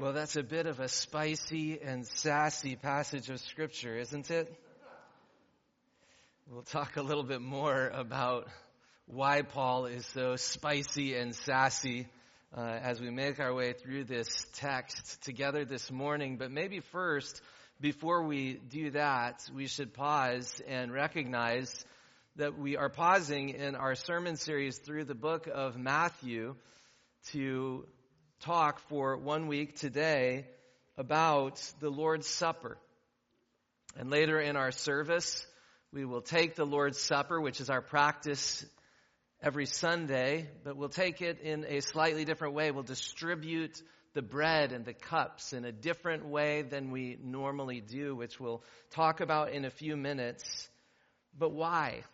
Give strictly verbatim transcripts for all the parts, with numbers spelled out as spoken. Well, that's a bit of a spicy and sassy passage of Scripture, isn't it? We'll talk a little bit more about why Paul is so spicy and sassy uh, as we make our way through this text together this morning. But maybe first, before we do that, we should pause and recognize that we are pausing in our sermon series through the book of Matthew to talk for one week today about the Lord's Supper. And later in our service, we will take the Lord's Supper, which is our practice every Sunday, but we'll take it in a slightly different way. We'll distribute the bread and the cups in a different way than we normally do, which we'll talk about in a few minutes. But why?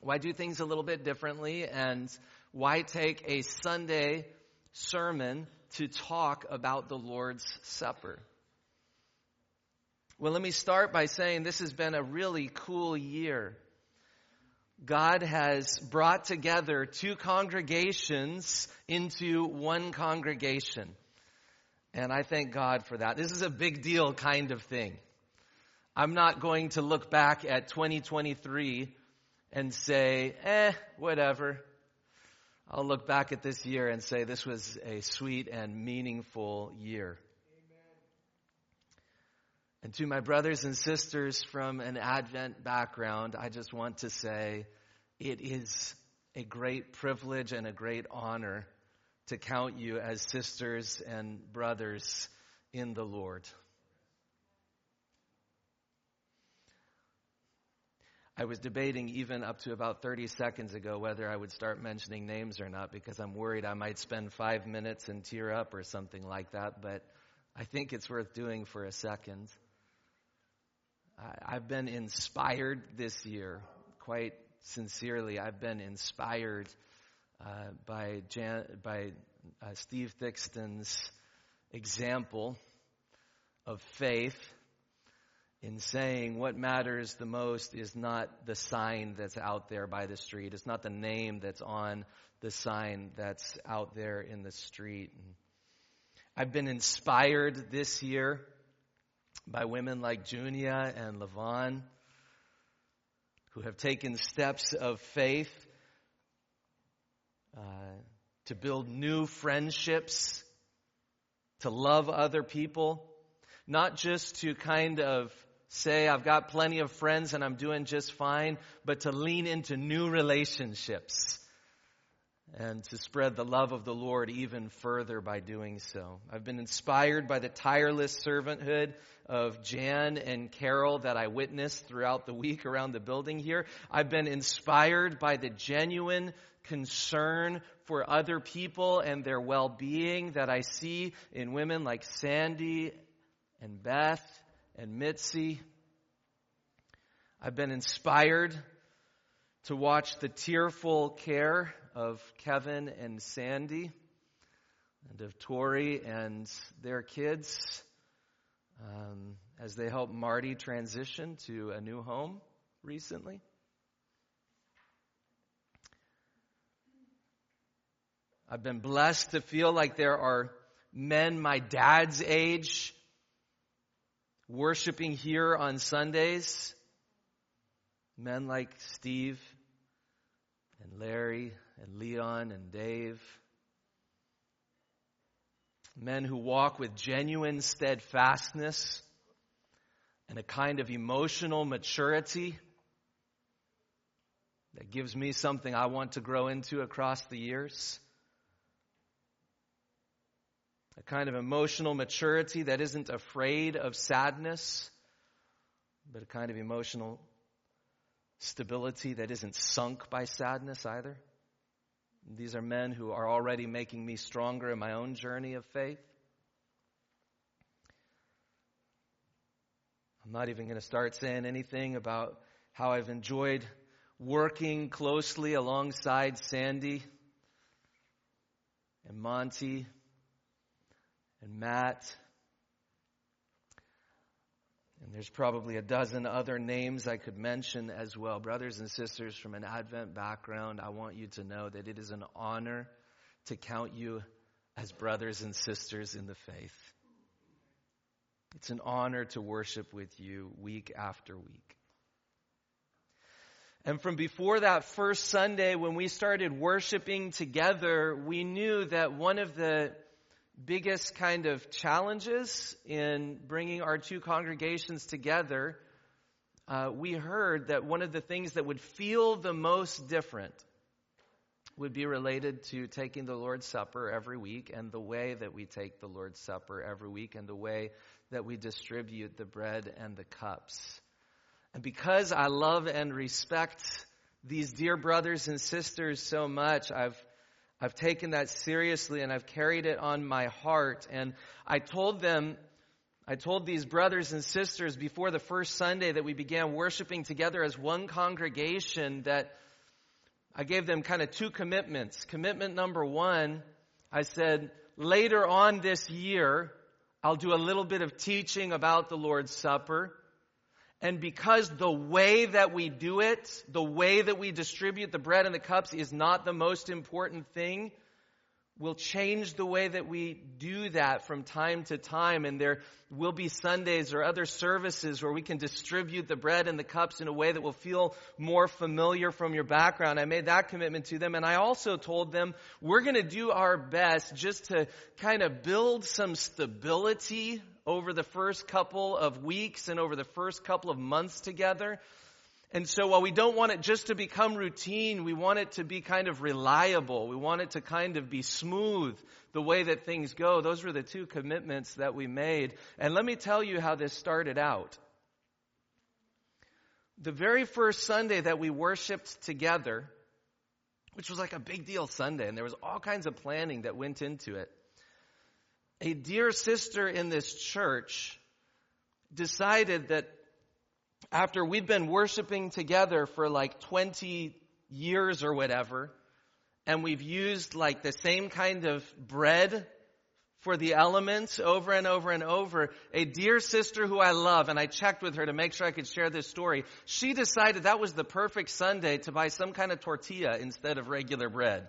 Why do things a little bit differently? And why take a Sunday sermon to talk about the Lord's Supper? Well, let me start by saying this has been a really cool year. God has brought together two congregations into one congregation. And I thank God for that. This is a big deal kind of thing. I'm not going to look back at twenty twenty-three and say, eh, whatever. I'll look back at this year and say this was a sweet and meaningful year. Amen. And to my brothers and sisters from an Advent background, I just want to say it is a great privilege and a great honor to count you as sisters and brothers in the Lord. I was debating even up to about thirty seconds ago whether I would start mentioning names or not because I'm worried I might spend five minutes and tear up or something like that, but I think it's worth doing for a second. I've been inspired this year, quite sincerely. I've been inspired uh, by, Jan, by uh, Steve Thixton's example of faith in saying what matters the most is not the sign that's out there by the street. It's not the name that's on the sign that's out there in the street. And I've been inspired this year by women like Junia and LaVon who have taken steps of faith uh, to build new friendships, to love other people, not just to kind of say, I've got plenty of friends and I'm doing just fine, but to lean into new relationships and to spread the love of the Lord even further by doing so. I've been inspired by the tireless servanthood of Jan and Carol that I witnessed throughout the week around the building here. I've been inspired by the genuine concern for other people and their well-being that I see in women like Sandy and Beth and Mitzi. I've been inspired to watch the tearful care of Kevin and Sandy and of Tori and their kids um, as they helped Marty transition to a new home recently. I've been blessed to feel like there are men my dad's age worshiping here on Sundays, men like Steve and Larry and Leon and Dave, men who walk with genuine steadfastness and a kind of emotional maturity that gives me something I want to grow into across the years. A kind of emotional maturity that isn't afraid of sadness, but a kind of emotional stability that isn't sunk by sadness either. These are men who are already making me stronger in my own journey of faith. I'm not even going to start saying anything about how I've enjoyed working closely alongside Sandy and Monty and Matt, and there's probably a dozen other names I could mention as well. Brothers and sisters from an Advent background, I want you to know that it is an honor to count you as brothers and sisters in the faith. It's an honor to worship with you week after week. And from before that first Sunday, when we started worshiping together, we knew that one of the biggest kind of challenges in bringing our two congregations together, uh, we heard that one of the things that would feel the most different would be related to taking the Lord's Supper every week, and the way that we take the Lord's Supper every week, and the way that we distribute the bread and the cups. And because I love and respect these dear brothers and sisters so much, I've I've taken that seriously and I've carried it on my heart. And I told them, I told these brothers and sisters before the first Sunday that we began worshiping together as one congregation, that I gave them kind of two commitments. Commitment number one, I said, later on this year, I'll do a little bit of teaching about the Lord's Supper. And because the way that we do it, the way that we distribute the bread and the cups is not the most important thing, we'll change the way that we do that from time to time. And there will be Sundays or other services where we can distribute the bread and the cups in a way that will feel more familiar from your background. I made that commitment to them. And I also told them we're going to do our best just to kind of build some stability over the first couple of weeks and over the first couple of months together. And so while we don't want it just to become routine, we want it to be kind of reliable. We want it to kind of be smooth, the way that things go. Those were the two commitments that we made. And let me tell you how this started out. The very first Sunday that we worshiped together, which was like a big deal Sunday, and there was all kinds of planning that went into it, a dear sister in this church decided that after we'd been worshiping together for like twenty years or whatever, and we've used like the same kind of bread for the elements over and over and over, a dear sister who I love, and I checked with her to make sure I could share this story, she decided that was the perfect Sunday to buy some kind of tortilla instead of regular bread.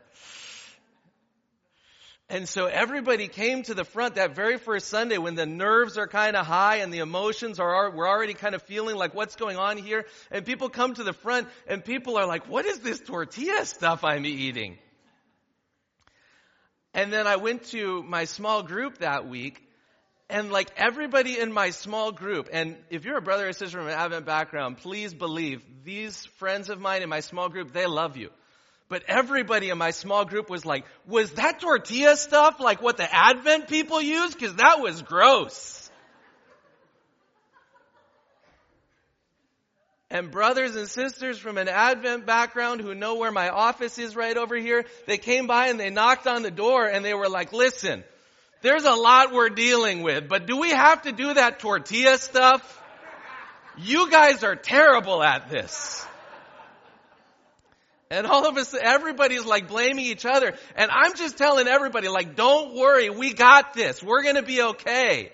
And so everybody came to the front that very first Sunday when the nerves are kind of high and the emotions are, we're already kind of feeling like what's going on here. And people come to the front and people are like, what is this tortilla stuff I'm eating? And then I went to my small group that week, and like everybody in my small group, and if you're a brother or sister from an Advent background, please believe these friends of mine in my small group, they love you. But everybody in my small group was like, was that tortilla stuff like what the Advent people use? Because that was gross. And brothers and sisters from an Advent background who know where my office is right over here, they came by and they knocked on the door and they were like, listen, there's a lot we're dealing with, but do we have to do that tortilla stuff? You guys are terrible at this. And all of us, everybody's like blaming each other. And I'm just telling everybody, like, don't worry, we got this. We're going to be okay.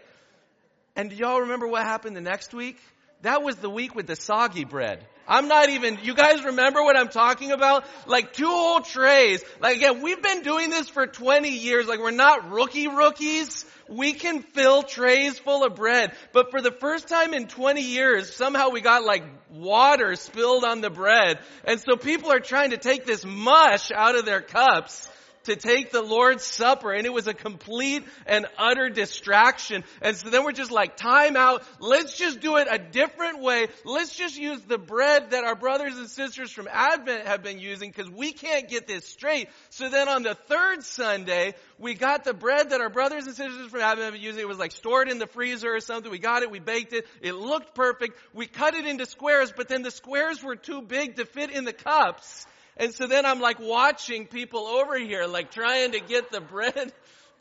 And do y'all remember what happened the next week? That was the week with the soggy bread. I'm not even, you guys remember what I'm talking about? Like two whole trays. Like, again, we've been doing this for twenty years. Like, we're not rookie rookies. We can fill trays full of bread. But for the first time in twenty years, somehow we got like water spilled on the bread. And so people are trying to take this mush out of their cups to take the Lord's Supper, and it was a complete and utter distraction. And so then we're just like, time out. Let's just do it a different way. Let's just use the bread that our brothers and sisters from Advent have been using, because we can't get this straight. So then on the third Sunday, we got the bread that our brothers and sisters from Advent have been using. It was like stored in the freezer or something. We got it. We baked it. It looked perfect. We cut it into squares, but then the squares were too big to fit in the cups. And so then I'm like watching people over here, like trying to get the bread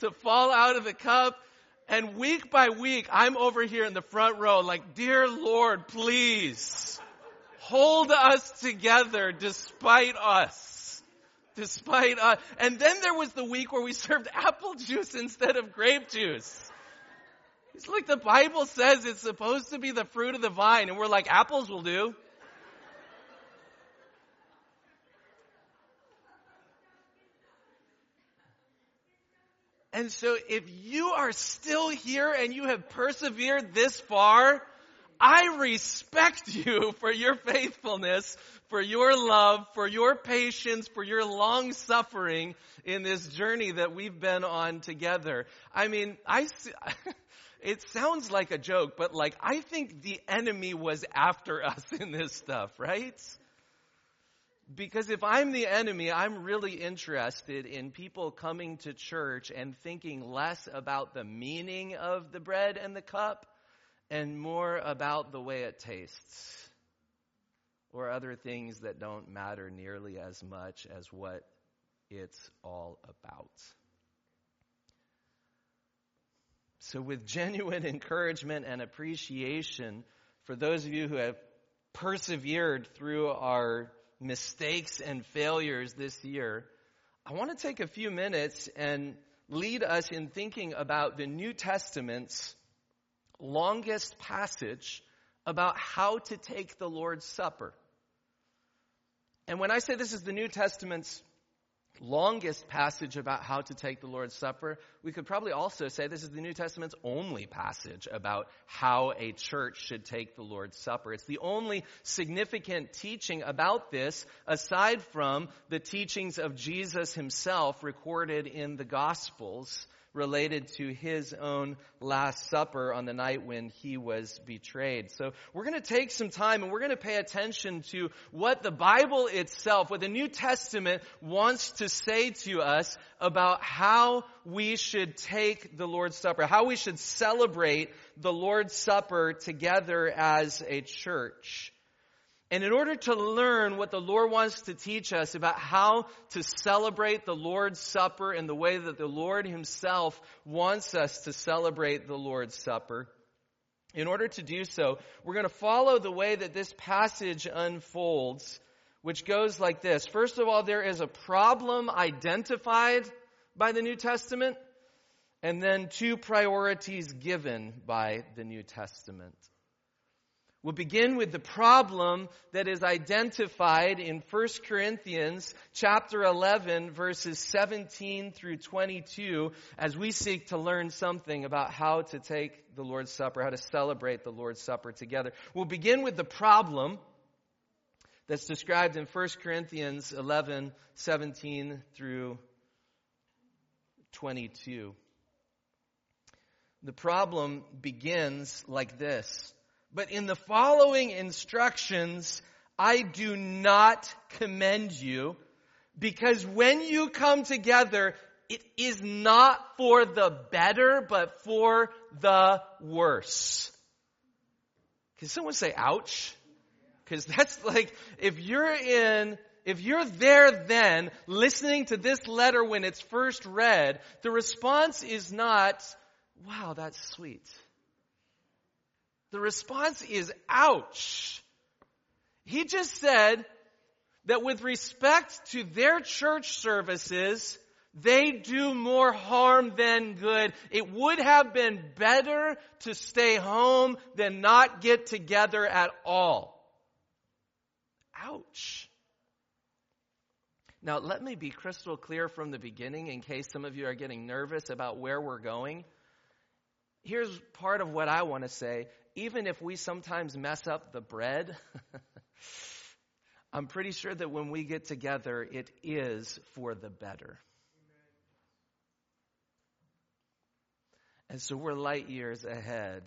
to fall out of the cup. And week by week, I'm over here in the front row, like, dear Lord, please hold us together despite us, despite us. And then there was the week where we served apple juice instead of grape juice. It's like the Bible says it's supposed to be the fruit of the vine. And we're like, apples will do. And so if you are still here and you have persevered this far, I respect you for your faithfulness, for your love, for your patience, for your long suffering in this journey that we've been on together. I mean, I see, it sounds like a joke, but like I think the enemy was after us in this stuff, right? Because if I'm the enemy, I'm really interested in people coming to church and thinking less about the meaning of the bread and the cup and more about the way it tastes or other things that don't matter nearly as much as what it's all about. So with genuine encouragement and appreciation for those of you who have persevered through our mistakes and failures this year, I want to take a few minutes and lead us in thinking about the New Testament's longest passage about how to take the Lord's Supper. And when I say this is the New Testament's longest passage about how to take the Lord's Supper, we could probably also say this is the New Testament's only passage about how a church should take the Lord's Supper. It's the only significant teaching about this, aside from the teachings of Jesus himself recorded in the Gospels related to his own Last Supper on the night when he was betrayed. So we're going to take some time and we're going to pay attention to what the Bible itself, what the New Testament wants to say to us about how we should take the Lord's Supper, how we should celebrate the Lord's Supper together as a church. And in order to learn what the Lord wants to teach us about how to celebrate the Lord's Supper in the way that the Lord himself wants us to celebrate the Lord's Supper, in order to do so, we're going to follow the way that this passage unfolds, which goes like this. First of all, there is a problem identified by the New Testament, and then two priorities given by the New Testament. We'll begin with the problem that is identified in First Corinthians chapter eleven, verses seventeen through twenty-two, as we seek to learn something about how to take the Lord's Supper, how to celebrate the Lord's Supper together. We'll begin with the problem that's described in First Corinthians eleven, seventeen through twenty-two. The problem begins like this. But in the following instructions, I do not commend you, because when you come together, it is not for the better, but for the worse. Can someone say, ouch? Because that's like, if you're in... If you're there then, listening to this letter when it's first read, the response is not, wow, that's sweet. The response is, ouch. He just said that with respect to their church services, they do more harm than good. It would have been better to stay home than not get together at all. Ouch. Now, let me be crystal clear from the beginning in case some of you are getting nervous about where we're going. Here's part of what I want to say. Even if we sometimes mess up the bread, I'm pretty sure that when we get together, it is for the better. Amen. And so we're light years ahead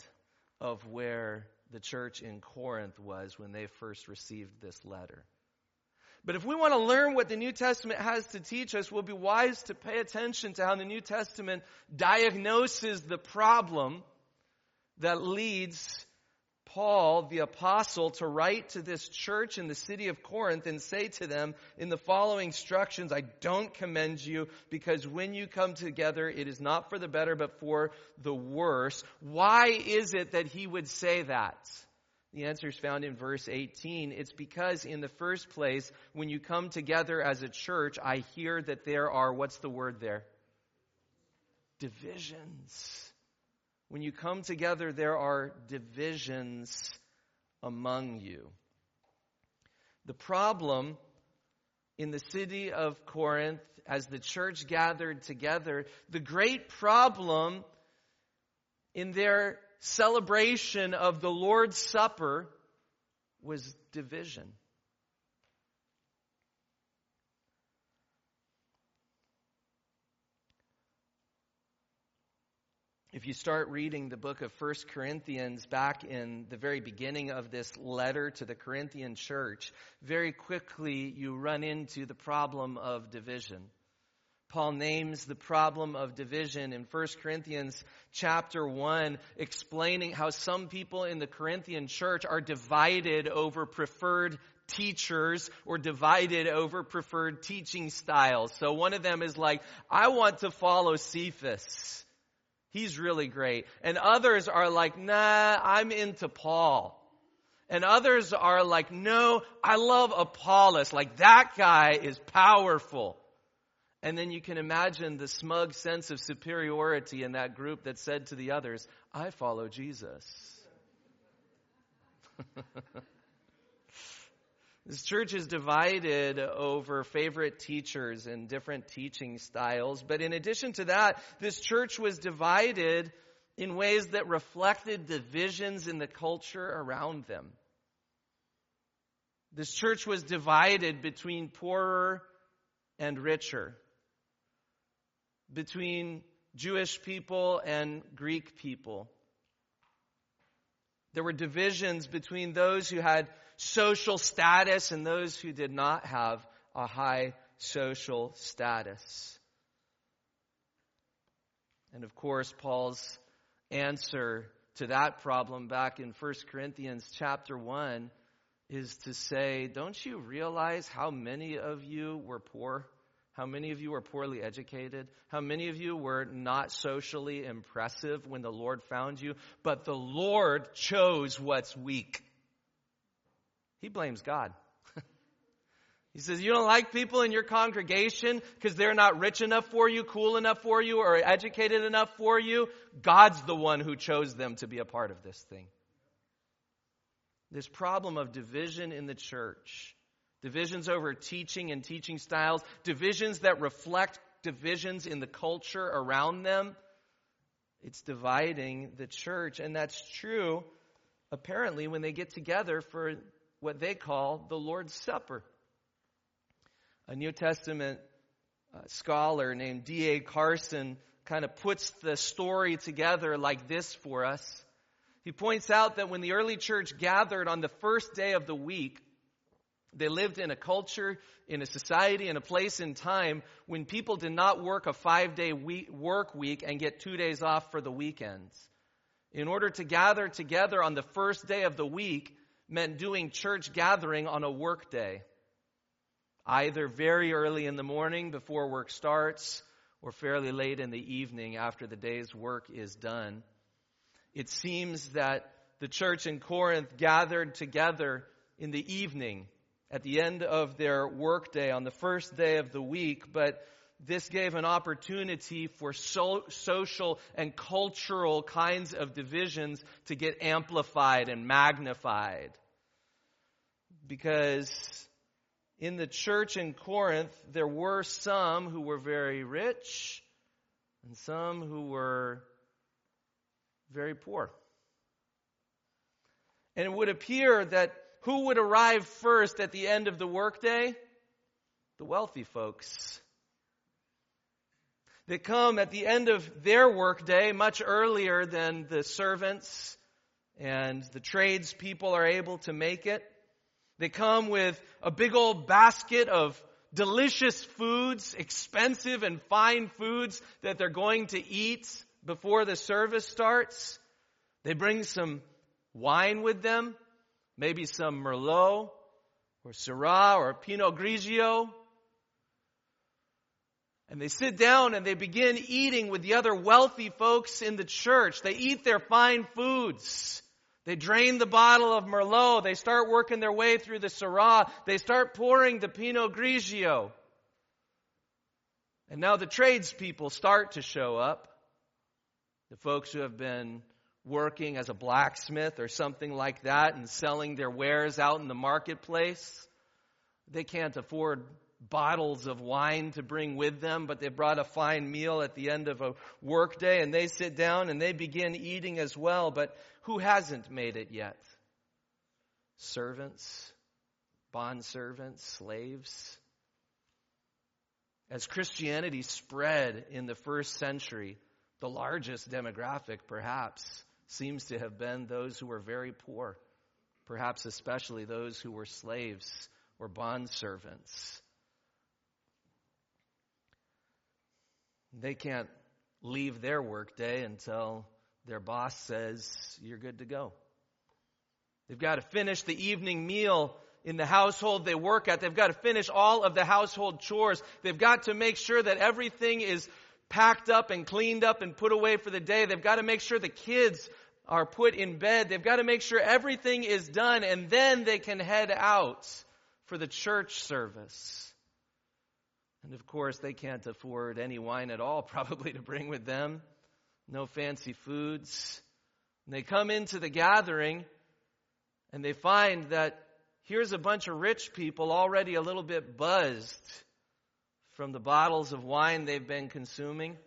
of where the church in Corinth was when they first received this letter. But if we want to learn what the New Testament has to teach us, we'll be wise to pay attention to how the New Testament diagnoses the problem that leads Paul, the apostle, to write to this church in the city of Corinth and say to them, in the following instructions, I don't commend you, because when you come together, it is not for the better, but for the worse. Why is it that he would say that? The answer is found in verse eighteen. It's because in the first place, when you come together as a church, I hear that there are, what's the word there? Divisions. When you come together, there are divisions among you. The problem in the city of Corinth, as the church gathered together, the great problem in their celebration of the Lord's Supper was division. If you start reading the book of First Corinthians back in the very beginning of this letter to the Corinthian church, very quickly you run into the problem of division. Paul names the problem of division in First Corinthians chapter one, explaining how some people in the Corinthian church are divided over preferred teachers or divided over preferred teaching styles. So one of them is like, I want to follow Cephas. He's really great. And others are like, nah, I'm into Paul. And others are like, no, I love Apollos. Like, that guy is powerful. And then you can imagine the smug sense of superiority in that group that said to the others, I follow Jesus. This church is divided over favorite teachers and different teaching styles. But in addition to that, this church was divided in ways that reflected divisions in the culture around them. This church was divided between poorer and richer, between Jewish people and Greek people. There were divisions between those who had social status and those who did not have a high social status. And of course, Paul's answer to that problem back in First Corinthians chapter one is to say, don't you realize how many of you were poor? How many of you were poorly educated? How many of you were not socially impressive when the Lord found you? But the Lord chose what's weak. He blames God. He says, you don't like people in your congregation because they're not rich enough for you, cool enough for you, or educated enough for you. God's the one who chose them to be a part of this thing. This problem of division in the church, divisions over teaching and teaching styles, divisions that reflect divisions in the culture around them, it's dividing the church. And that's true, apparently, when they get together for what they call the Lord's Supper. A New Testament uh, scholar named D A Carson kind of puts the story together like this for us. He points out that when the early church gathered on the first day of the week, they lived in a culture, in a society, in a place in time when people did not work a five-day week, work week and get two days off for the weekends. In order to gather together on the first day of the week, meant doing church gathering on a work day, either very early in the morning before work starts or fairly late in the evening after the day's work is done. It seems that the church in Corinth gathered together in the evening at the end of their work day on the first day of the week, but this gave an opportunity for so, social and cultural kinds of divisions to get amplified and magnified. Because in the church in Corinth, there were some who were very rich and some who were very poor. And it would appear that who would arrive first at the end of the workday? The wealthy folks. They come at the end of their workday much earlier than the servants and the tradespeople are able to make it. They come with a big old basket of delicious foods, expensive and fine foods that they're going to eat before the service starts. They bring some wine with them, maybe some Merlot or Syrah or Pinot Grigio. And they sit down and they begin eating with the other wealthy folks in the church. They eat their fine foods. They drain the bottle of Merlot. They start working their way through the Syrah. They start pouring the Pinot Grigio. And now the tradespeople start to show up. The folks who have been working as a blacksmith or something like that and selling their wares out in the marketplace. They can't afford bottles of wine to bring with them, but they brought a fine meal at the end of a work day, and they sit down and they begin eating as well. But who hasn't made it yet? Servants, bondservants, slaves. As Christianity spread in the first century, the largest demographic perhaps seems to have been those who were very poor, perhaps especially those who were slaves or bondservants. They can't leave their workday until their boss says, you're good to go. They've got to finish the evening meal in the household they work at. They've got to finish all of the household chores. They've got to make sure that everything is packed up and cleaned up and put away for the day. They've got to make sure the kids are put in bed. They've got to make sure everything is done, and then they can head out for the church service. And of course, they can't afford any wine at all, probably, to bring with them. No fancy foods. And they come into the gathering and they find that here's a bunch of rich people already a little bit buzzed from the bottles of wine they've been consuming.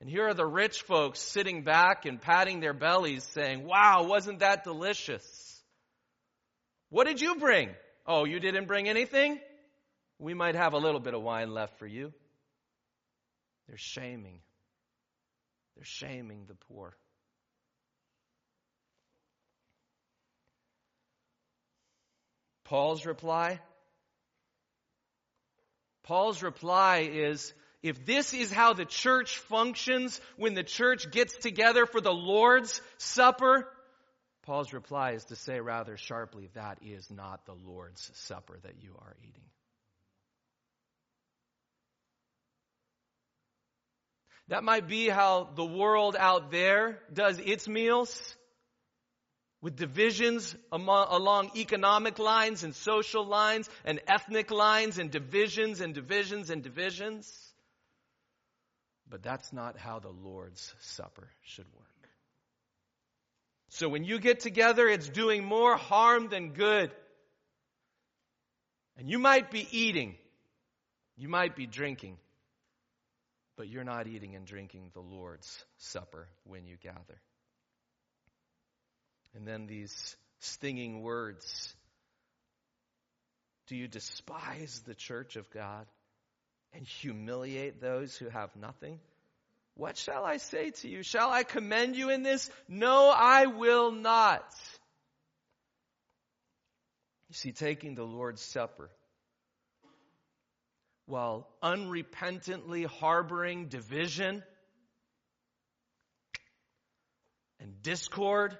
And here are the rich folks sitting back and patting their bellies saying, wow, wasn't that delicious? What did you bring? Oh, you didn't bring anything? We might have a little bit of wine left for you. They're shaming. They're shaming the poor. Paul's reply? Paul's reply is, if this is how the church functions when the church gets together for the Lord's Supper, Paul's reply is to say rather sharply, that is not the Lord's Supper that you are eating. That might be how the world out there does its meals, with divisions among, along economic lines and social lines and ethnic lines and divisions and divisions and divisions. But that's not how the Lord's Supper should work. So when you get together, it's doing more harm than good. And you might be eating, you might be drinking, but you're not eating and drinking the Lord's Supper when you gather. And then these stinging words. Do you despise the church of God and humiliate those who have nothing? What shall I say to you? Shall I commend you in this? No, I will not. You see, taking the Lord's Supper while unrepentantly harboring division and discord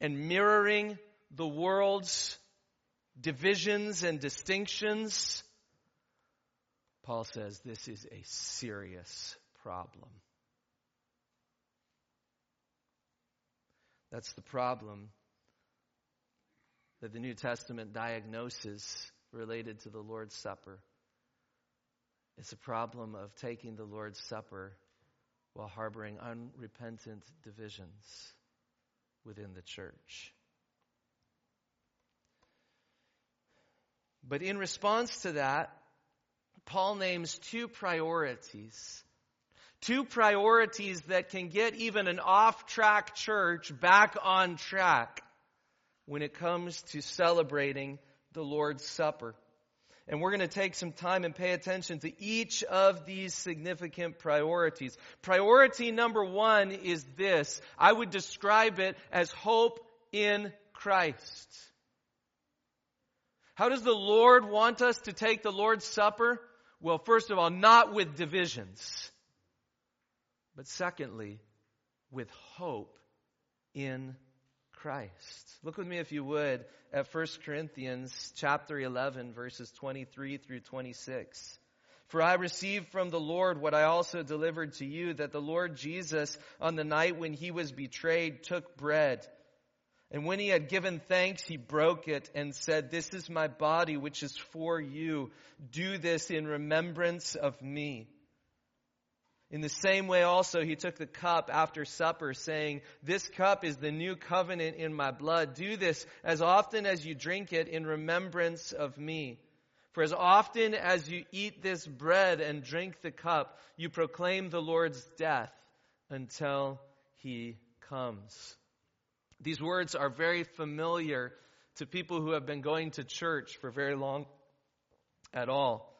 and mirroring the world's divisions and distinctions, Paul says this is a serious problem. That's the problem that the New Testament diagnoses related to the Lord's Supper. It's a problem of taking the Lord's Supper while harboring unrepentant divisions within the church. But in response to that, Paul names two priorities. Two priorities that can get even an off-track church back on track when it comes to celebrating the Lord's Supper. And we're going to take some time and pay attention to each of these significant priorities. Priority number one is this. I would describe it as hope in Christ. How does the Lord want us to take the Lord's Supper? Well, first of all, not with divisions. But secondly, with hope in Christ. Look with me, if you would, at First Corinthians chapter eleven, verses twenty-three through twenty-six. For I received from the Lord what I also delivered to you, that the Lord Jesus, on the night when he was betrayed, took bread. And when he had given thanks, he broke it and said, "This is my body, which is for you. Do this in remembrance of me." In the same way also he took the cup after supper, saying, "This cup is the new covenant in my blood. Do this as often as you drink it in remembrance of me. For as often as you eat this bread and drink the cup, you proclaim the Lord's death until he comes." These words are very familiar to people who have been going to church for very long at all.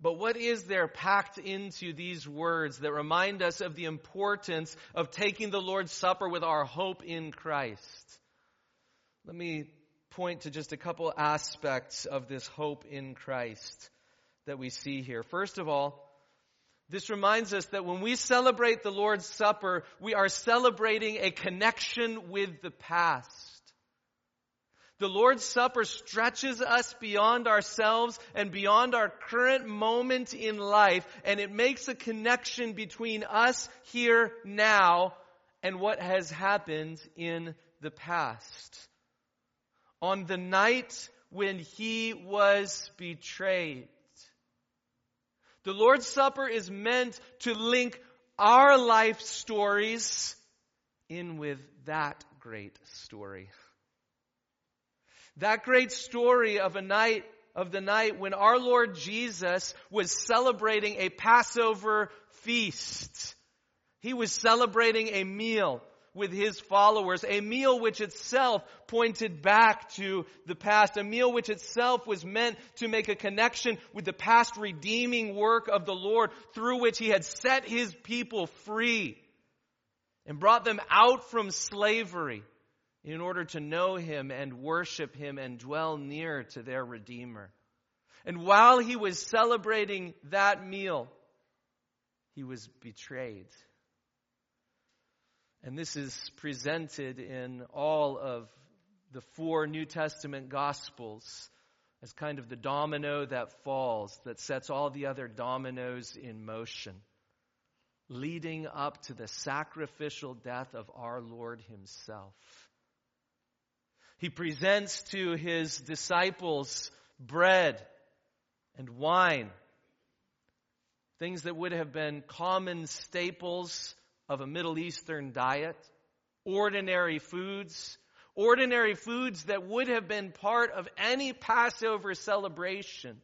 But what is there packed into these words that remind us of the importance of taking the Lord's Supper with our hope in Christ? Let me point to just a couple aspects of this hope in Christ that we see here. First of all, this reminds us that when we celebrate the Lord's Supper, we are celebrating a connection with the past. The Lord's Supper stretches us beyond ourselves and beyond our current moment in life, and it makes a connection between us here now and what has happened in the past. On the night when he was betrayed, the Lord's Supper is meant to link our life stories in with that great story. That great story of a night, of the night when our Lord Jesus was celebrating a Passover feast. He was celebrating a meal with his followers, a meal which itself pointed back to the past, a meal which itself was meant to make a connection with the past redeeming work of the Lord through which he had set his people free and brought them out from slavery, in order to know him and worship him and dwell near to their Redeemer. And while he was celebrating that meal, he was betrayed. And this is presented in all of the four New Testament Gospels as kind of the domino that falls, that sets all the other dominoes in motion, leading up to the sacrificial death of our Lord himself. He presents to his disciples bread and wine, things that would have been common staples of a Middle Eastern diet, ordinary foods, ordinary foods that would have been part of any Passover celebration.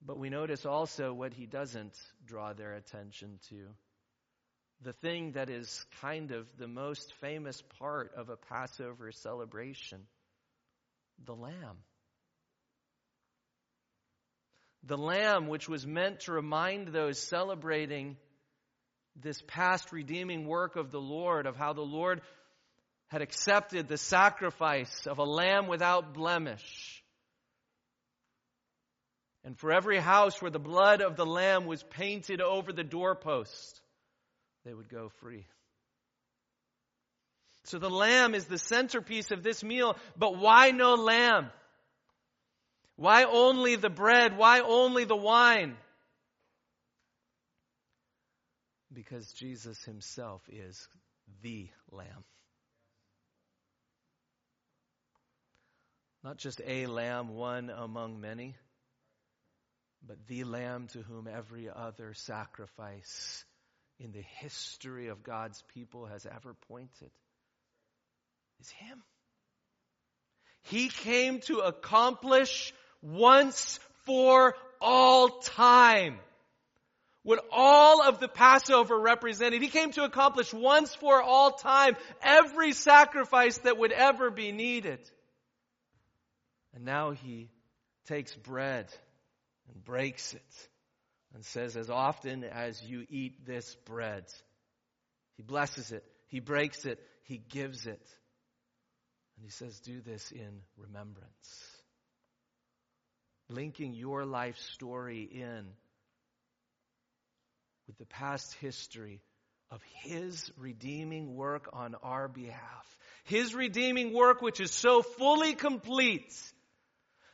But we notice also what he doesn't draw their attention to. The thing that is kind of the most famous part of a Passover celebration, the lamb. The lamb which was meant to remind those celebrating this past redeeming work of the Lord, of how the Lord had accepted the sacrifice of a lamb without blemish. And for every house where the blood of the lamb was painted over the doorpost, they would go free. So the lamb is the centerpiece of this meal, but why no lamb? Why only the bread? Why only the wine? Because Jesus himself is the lamb. Not just a lamb, one among many, but the lamb to whom every other sacrifice in the history of God's people has ever pointed is him. He came to accomplish once for all time what all of the Passover represented. He came to accomplish once for all time every sacrifice that would ever be needed. And now he takes bread and breaks it, and says, as often as you eat this bread, he blesses it, he breaks it, he gives it. And he says, do this in remembrance. Linking your life story in with the past history of his redeeming work on our behalf. His redeeming work, which is so fully complete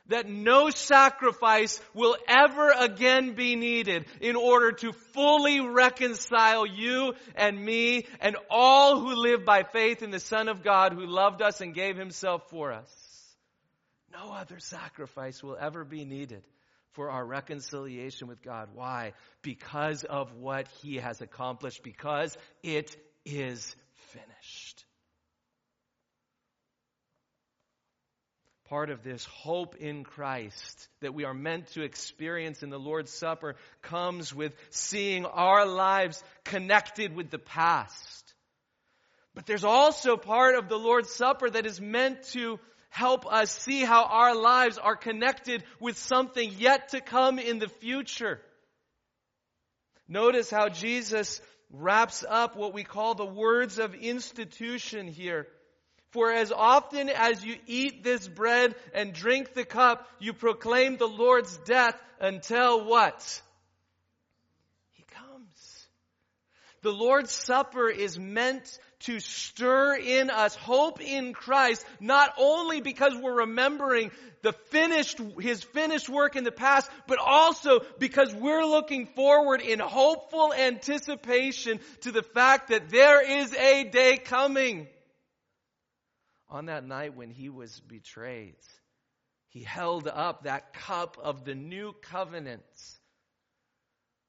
that no sacrifice will ever again be needed in order to fully reconcile you and me and all who live by faith in the Son of God who loved us and gave himself for us. No other sacrifice will ever be needed for our reconciliation with God. Why? Because of what he has accomplished, because it is finished. Part of this hope in Christ that we are meant to experience in the Lord's Supper comes with seeing our lives connected with the past. But there's also part of the Lord's Supper that is meant to help us see how our lives are connected with something yet to come in the future. Notice how Jesus wraps up what we call the words of institution here. For as often as you eat this bread and drink the cup, you proclaim the Lord's death until what? He comes. The Lord's Supper is meant to stir in us hope in Christ, not only because we're remembering the finished, his finished work in the past, but also because we're looking forward in hopeful anticipation to the fact that there is a day coming. On that night when he was betrayed, he held up that cup of the new covenant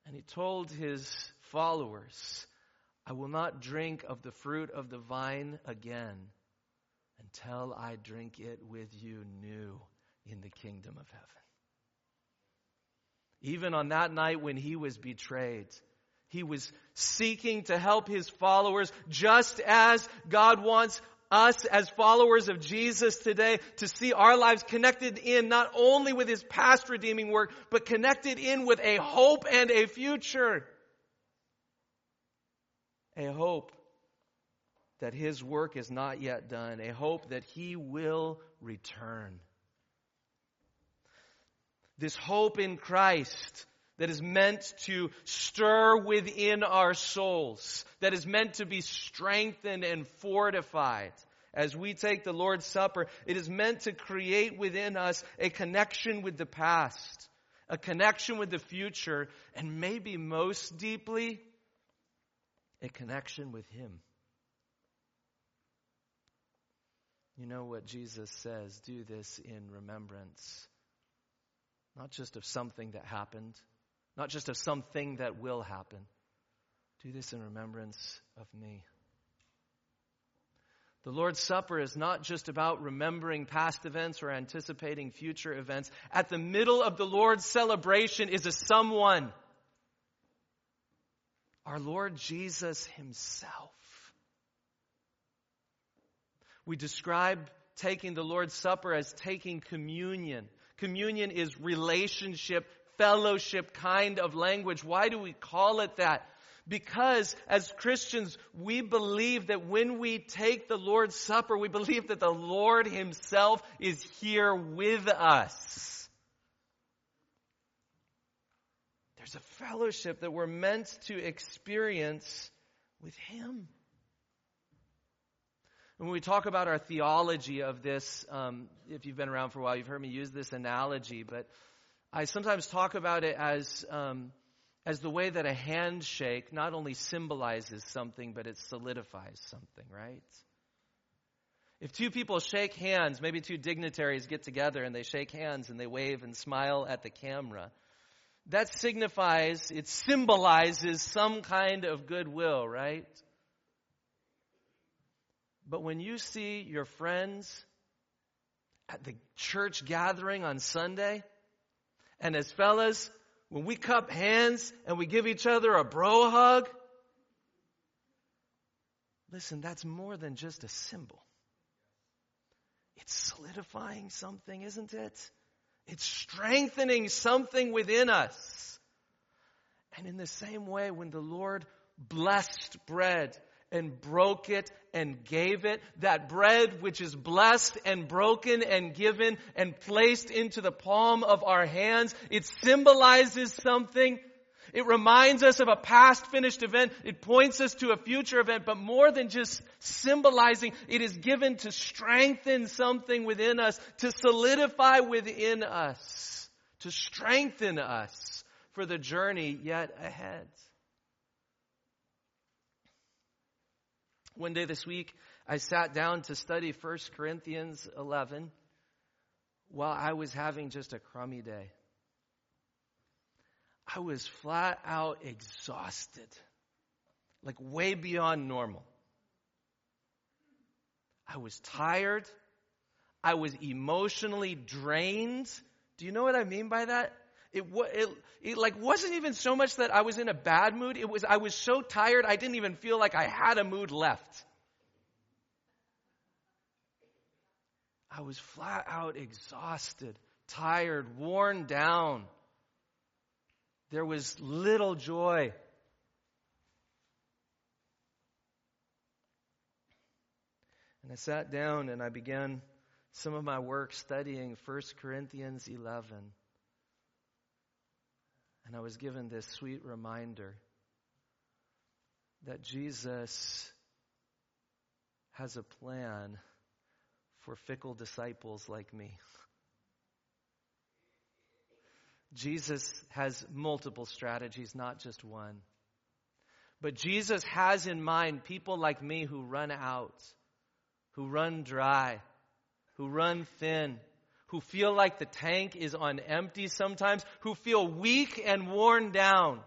and he told his followers, I will not drink of the fruit of the vine again until I drink it with you new in the kingdom of heaven. Even on that night when he was betrayed, he was seeking to help his followers, just as God wants us as followers of Jesus today to see our lives connected in not only with his past redeeming work, but connected in with a hope and a future. A hope that his work is not yet done. A hope that he will return. This hope in Christ that is meant to stir within our souls, that is meant to be strengthened and fortified. As we take the Lord's Supper, it is meant to create within us a connection with the past, a connection with the future, and maybe most deeply, a connection with him. You know what Jesus says, do this in remembrance, not just of something that happened, not just of something that will happen. Do this in remembrance of me. The Lord's Supper is not just about remembering past events or anticipating future events. At the middle of the Lord's celebration is a someone. Our Lord Jesus himself. We describe taking the Lord's Supper as taking communion. Communion is relationship, fellowship kind of language. Why do we call it that? Because as Christians, we believe that when we take the Lord's Supper, we believe that the Lord himself is here with us. There's a fellowship that we're meant to experience with him. When we talk about our theology of this, um, if you've been around for a while, you've heard me use this analogy, but I sometimes talk about it as um, as the way that a handshake not only symbolizes something, but it solidifies something, right? If two people shake hands, maybe two dignitaries get together and they shake hands and they wave and smile at the camera, that signifies, it symbolizes some kind of goodwill, right? But when you see your friends at the church gathering on Sunday, and as fellas, when we cup hands and we give each other a bro hug, listen, that's more than just a symbol. It's solidifying something, isn't it? It's strengthening something within us. And in the same way, when the Lord blessed bread and broke it and gave it, that bread which is blessed and broken and given and placed into the palm of our hands, it symbolizes something. It reminds us of a past finished event. It points us to a future event. But more than just symbolizing, it is given to strengthen something within us, to solidify within us, to strengthen us for the journey yet ahead. One day this week, I sat down to study First Corinthians eleven while I was having just a crummy day. I was flat out exhausted, like way beyond normal. I was tired. I was emotionally drained. Do you know what I mean by that? It, it, it like wasn't even so much that I was in a bad mood. It was I was so tired I didn't even feel like I had a mood left. I was flat out exhausted, tired, worn down. There was little joy. And I sat down and I began some of my work studying First Corinthians eleven. And I was given this sweet reminder that Jesus has a plan for fickle disciples like me. Jesus has multiple strategies, not just one. But Jesus has in mind people like me who run out, who run dry, who run thin, who feel like the tank is on empty sometimes, who feel weak and worn down.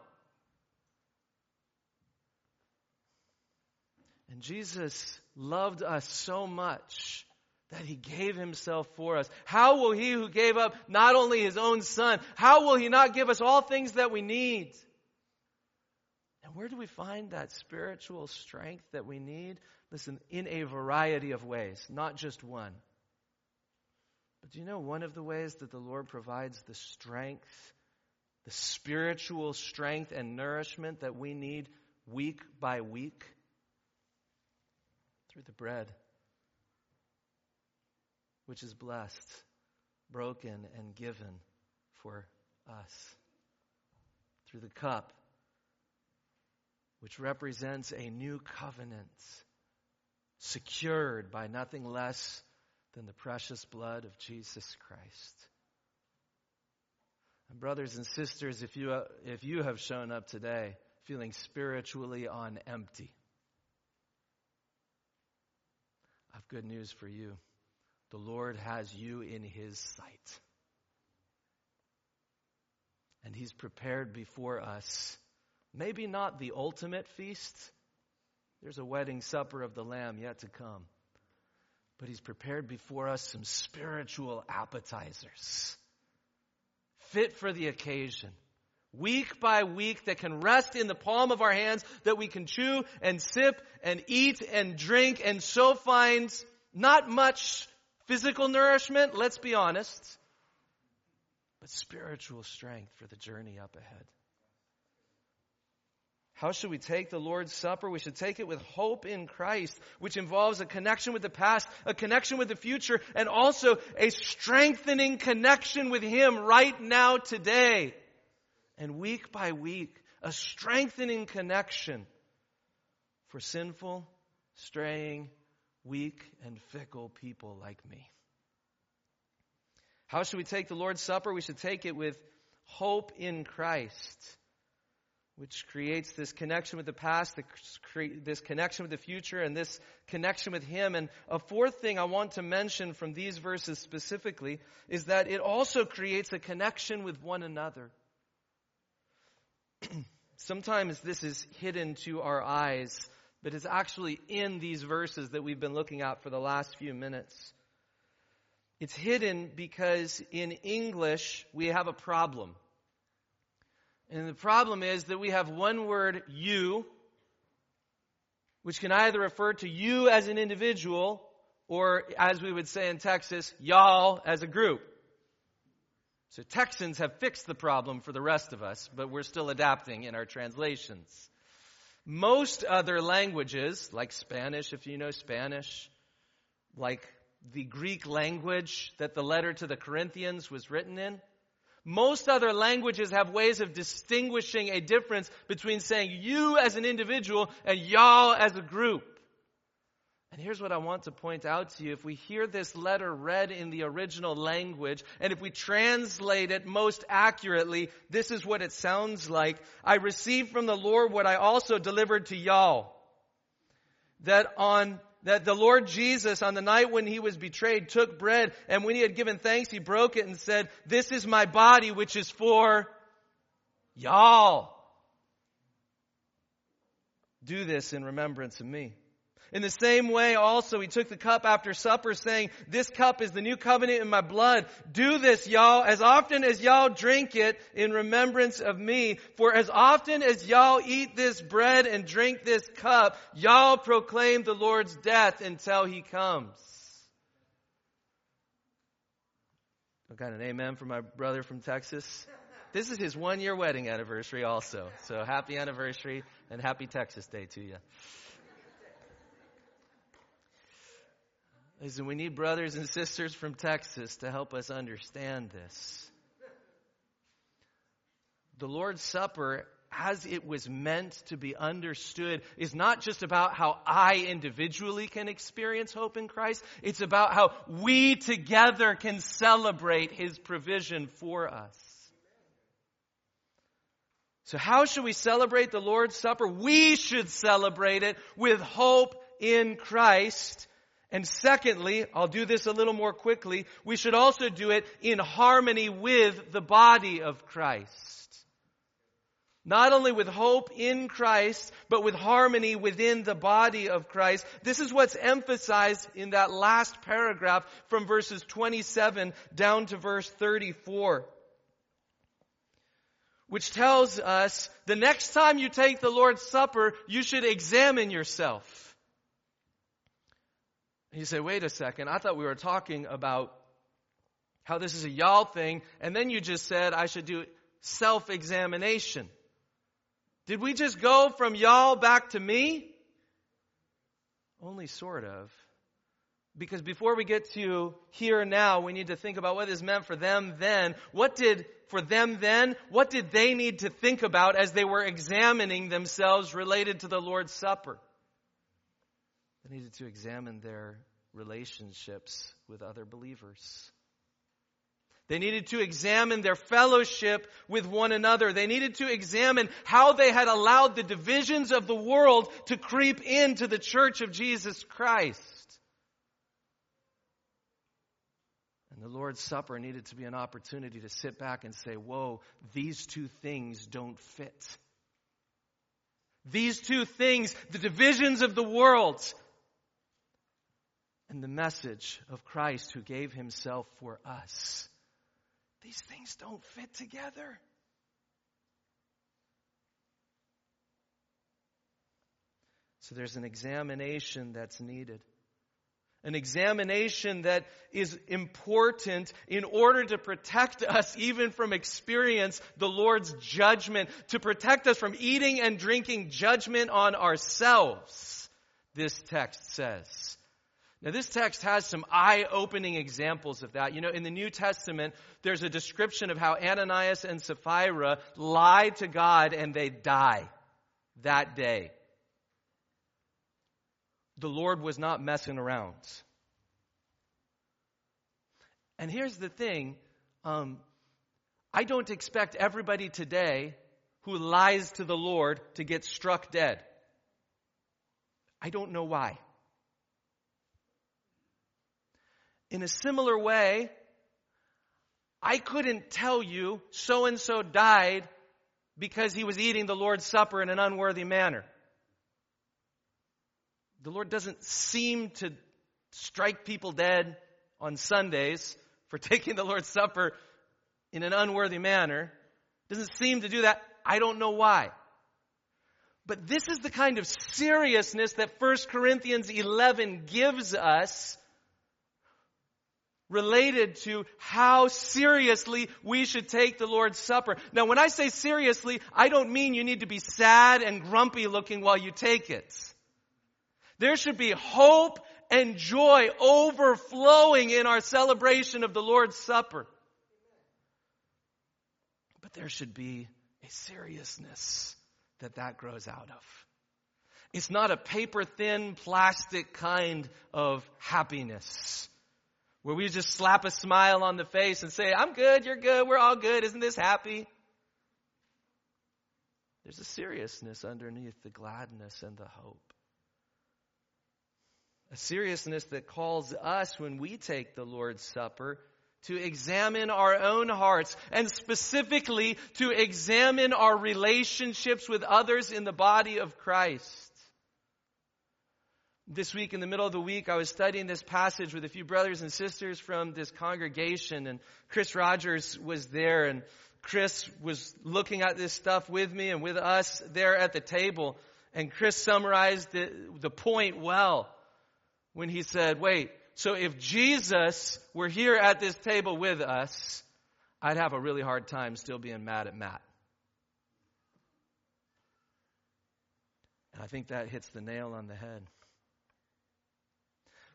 And Jesus loved us so much that he gave himself for us. How will he who gave up not only his own son, how will he not give us all things that we need? And where do we find that spiritual strength that we need? Listen, in a variety of ways, not just one. But do you know one of the ways that the Lord provides the strength, the spiritual strength and nourishment that we need week by week? Through the bread, which is blessed, broken, and given for us. Through the cup, which represents a new covenant, secured by nothing less than the precious blood of Jesus Christ. And brothers and sisters, if you, if you have shown up today feeling spiritually on empty, I have good news for you. The Lord has you in his sight. And he's prepared before us, maybe not the ultimate feast. There's a wedding supper of the Lamb yet to come. But he's prepared before us some spiritual appetizers, fit for the occasion, week by week, that can rest in the palm of our hands, that we can chew and sip and eat and drink, and so find not much physical nourishment, let's be honest, but spiritual strength for the journey up ahead. How should we take the Lord's Supper? We should take it with hope in Christ, which involves a connection with the past, a connection with the future, and also a strengthening connection with him right now, today. And week by week, a strengthening connection for sinful, straying, weak, and fickle people like me. How should we take the Lord's Supper? We should take it with hope in Christ, which creates this connection with the past, this connection with the future, and this connection with him. And a fourth thing I want to mention from these verses specifically is that it also creates a connection with one another. Sometimes this is hidden to our eyes, but it's actually in these verses that we've been looking at for the last few minutes. It's hidden because in English we have a problem. And the problem is that we have one word, you, which can either refer to you as an individual or, as we would say in Texas, y'all as a group. So Texans have fixed the problem for the rest of us, but we're still adapting in our translations. Most other languages, like Spanish, if you know Spanish, like the Greek language that the letter to the Corinthians was written in, most other languages have ways of distinguishing a difference between saying you as an individual and y'all as a group. And here's what I want to point out to you. If we hear this letter read in the original language, and if we translate it most accurately, this is what it sounds like. I received from the Lord what I also delivered to y'all. That on That the Lord Jesus, on the night when he was betrayed, took bread, and when he had given thanks, he broke it and said, "This is my body, which is for Y'all, do this in remembrance of me. In the same way also, he took the cup after supper, saying, this cup is the new covenant in my blood. Do this, y'all, as often as y'all drink it in remembrance of me. For as often as y'all eat this bread and drink this cup, y'all proclaim the Lord's death until he comes. I got an amen from my brother from Texas. This is his one-year wedding anniversary also. So happy anniversary and happy Texas Day to you. Listen, we need brothers and sisters from Texas to help us understand this. The Lord's Supper, as it was meant to be understood, is not just about how I individually can experience hope in Christ. It's about how we together can celebrate His provision for us. So how should we celebrate the Lord's Supper? We should celebrate it with hope in Christ. And secondly, I'll do this a little more quickly, we should also do it in harmony with the body of Christ. Not only with hope in Christ, but with harmony within the body of Christ. This is what's emphasized in that last paragraph from verses twenty-seven down to verse thirty-four. Which tells us, the next time you take the Lord's Supper, you should examine yourself. You say, wait a second, I thought we were talking about how this is a y'all thing, and then you just said I should do self-examination. Did we just go from y'all back to me? Only sort of. Because before we get to here now, we need to think about what this meant for them then. What did, for them then, what did they need to think about as they were examining themselves related to the Lord's Supper? They needed to examine their relationships with other believers. They needed to examine their fellowship with one another. They needed to examine how they had allowed the divisions of the world to creep into the church of Jesus Christ. And the Lord's Supper needed to be an opportunity to sit back and say, whoa, these two things don't fit. These two things, the divisions of the world, and the message of Christ who gave himself for us. These things don't fit together. So there's an examination that's needed. An examination that is important in order to protect us even from experience the Lord's judgment. To protect us from eating and drinking judgment on ourselves, this text says. Now, this text has some eye-opening examples of that. You know, in the New Testament, there's a description of how Ananias and Sapphira lied to God and they die that day. The Lord was not messing around. And here's the thing. Um, I don't expect everybody today who lies to the Lord to get struck dead. I don't know why. In a similar way, I couldn't tell you so-and-so died because he was eating the Lord's Supper in an unworthy manner. The Lord doesn't seem to strike people dead on Sundays for taking the Lord's Supper in an unworthy manner. Doesn't seem to do that. I don't know why. But this is the kind of seriousness that First Corinthians eleven gives us related to how seriously we should take the Lord's Supper. Now, when I say seriously, I don't mean you need to be sad and grumpy looking while you take it. There should be hope and joy overflowing in our celebration of the Lord's Supper. But there should be a seriousness that that grows out of. It's not a paper-thin, plastic kind of happiness where we just slap a smile on the face and say, I'm good, you're good, we're all good, isn't this happy? There's a seriousness underneath the gladness and the hope. A seriousness that calls us, when we take the Lord's Supper, to examine our own hearts, and specifically to examine our relationships with others in the body of Christ. This week, in the middle of the week, I was studying this passage with a few brothers and sisters from this congregation, and Chris Rogers was there, and Chris was looking at this stuff with me and with us there at the table, and Chris summarized the, the point well when he said, wait, so if Jesus were here at this table with us, I'd have a really hard time still being mad at Matt. And I think that hits the nail on the head.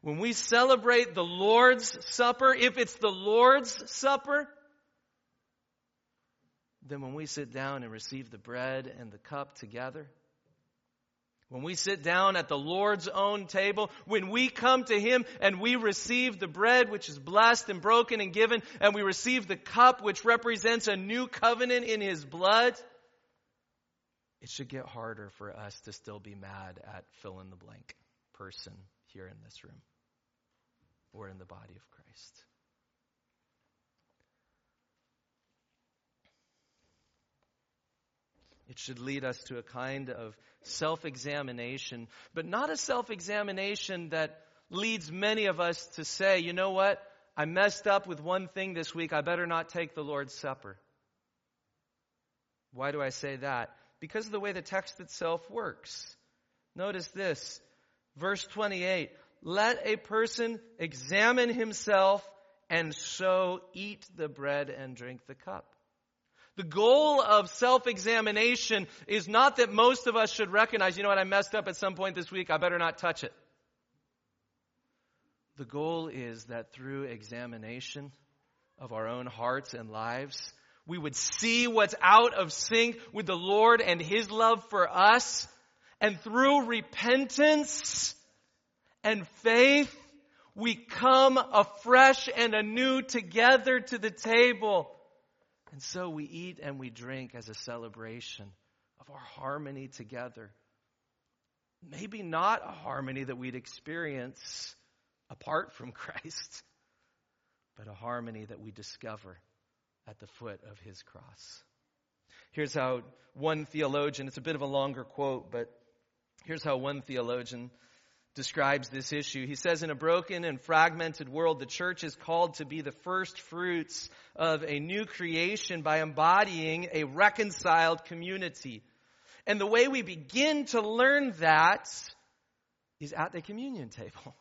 When we celebrate the Lord's Supper, if it's the Lord's Supper, then when we sit down and receive the bread and the cup together, when we sit down at the Lord's own table, when we come to Him and we receive the bread which is blessed and broken and given, and we receive the cup which represents a new covenant in His blood, it should get harder for us to still be mad at fill-in-the-blank person here in this room or in the body of Christ. It should lead us to a kind of self-examination, but not a self-examination that leads many of us to say, you know what, I messed up with one thing this week, I better not take the Lord's Supper. Why do I say that? Because of the way the text itself works. Notice this, verse twenty-eight, let a person examine himself and so eat the bread and drink the cup. The goal of self-examination is not that most of us should recognize, you know what, I messed up at some point this week, I better not touch it. The goal is that through examination of our own hearts and lives, we would see what's out of sync with the Lord and His love for us. And through repentance and faith, we come afresh and anew together to the table. And so we eat and we drink as a celebration of our harmony together. Maybe not a harmony that we'd experience apart from Christ, but a harmony that we discover at the foot of His cross. Here's how one theologian, it's a bit of a longer quote, but here's how one theologian describes this issue. He says, in a broken and fragmented world, the church is called to be the first fruits of a new creation by embodying a reconciled community. And the way we begin to learn that is at the communion table.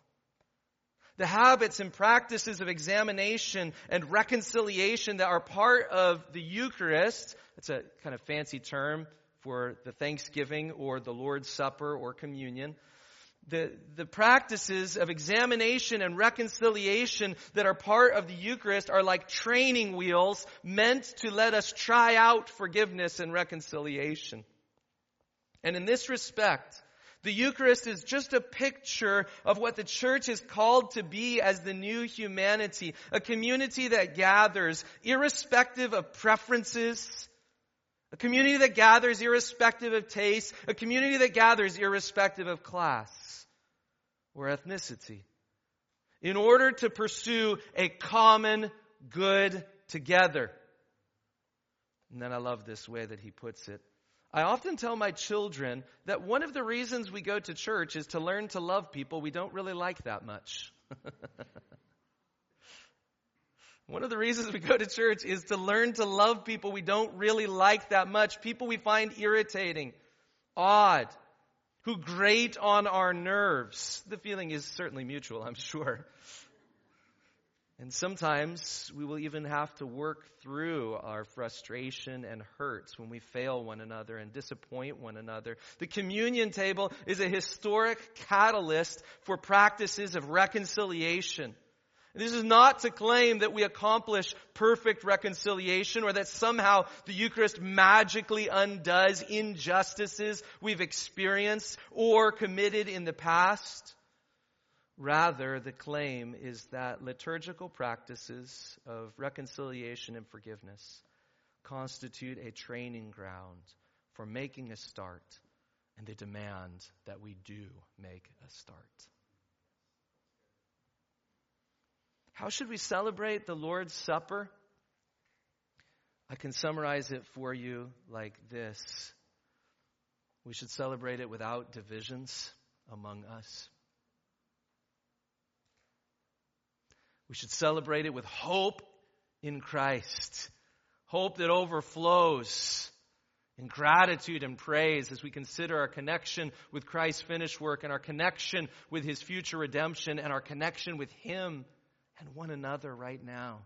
The habits and practices of examination and reconciliation that are part of the Eucharist, that's a kind of fancy term for the Thanksgiving or the Lord's Supper or communion, The, the practices of examination and reconciliation that are part of the Eucharist are like training wheels meant to let us try out forgiveness and reconciliation. And in this respect, the Eucharist is just a picture of what the church is called to be as the new humanity, a community that gathers irrespective of preferences, a community that gathers irrespective of taste, a community that gathers irrespective of class or ethnicity, in order to pursue a common good together. And then I love this way that he puts it. I often tell my children that one of the reasons we go to church is to learn to love people we don't really like that much. One of the reasons we go to church is to learn to love people we don't really like that much, people we find irritating, odd, who grate on our nerves. The feeling is certainly mutual, I'm sure. And sometimes we will even have to work through our frustration and hurts when we fail one another and disappoint one another. The communion table is a historic catalyst for practices of reconciliation. This is not to claim that we accomplish perfect reconciliation or that somehow the Eucharist magically undoes injustices we've experienced or committed in the past. Rather, the claim is that liturgical practices of reconciliation and forgiveness constitute a training ground for making a start, and they demand that we do make a start. How should we celebrate the Lord's Supper? I can summarize it for you like this. We should celebrate it without divisions among us. We should celebrate it with hope in Christ. Hope that overflows in gratitude and praise as we consider our connection with Christ's finished work and our connection with his future redemption and our connection with him and one another right now.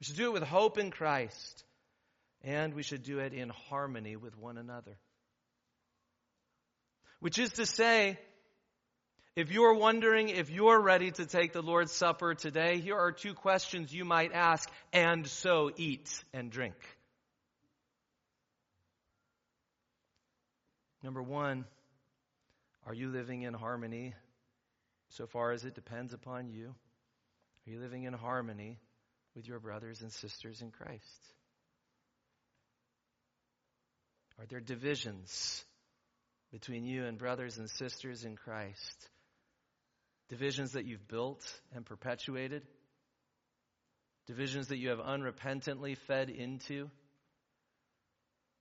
We should do it with hope in Christ, and we should do it in harmony with one another. Which is to say, if you're wondering if you're ready to take the Lord's Supper today, here are two questions you might ask, and so eat and drink. Number one, are you living in harmony so far as it depends upon you? Are you living in harmony with your brothers and sisters in Christ? Are there divisions between you and brothers and sisters in Christ? Divisions that you've built and perpetuated? Divisions that you have unrepentantly fed into?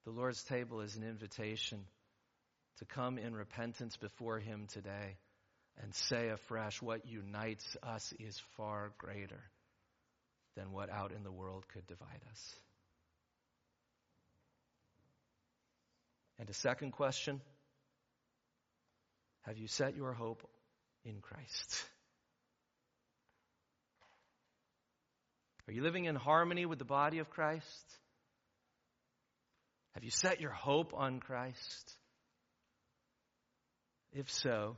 The Lord's table is an invitation to come in repentance before him today and say afresh, what unites us is far greater than what out in the world could divide us. And a second question, have you set your hope in Christ? Are you living in harmony with the body of Christ? Have you set your hope on Christ? If so,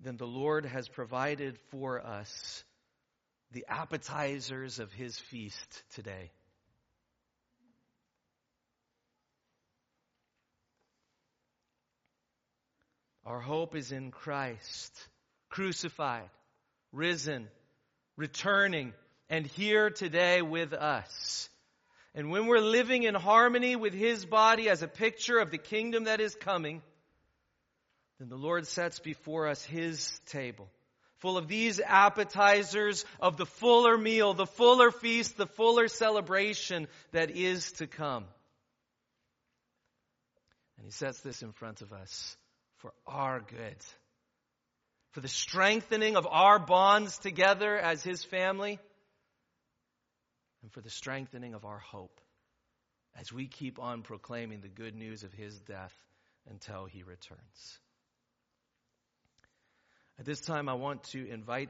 then the Lord has provided for us the appetizers of his feast today. Our hope is in Christ, crucified, risen, returning, and here today with us. And when we're living in harmony with his body as a picture of the kingdom that is coming, then the Lord sets before us his table, full of these appetizers of the fuller meal, the fuller feast, the fuller celebration that is to come. And he sets this in front of us for our good, for the strengthening of our bonds together as his family, and for the strengthening of our hope as we keep on proclaiming the good news of his death until he returns. At this time, I want to invite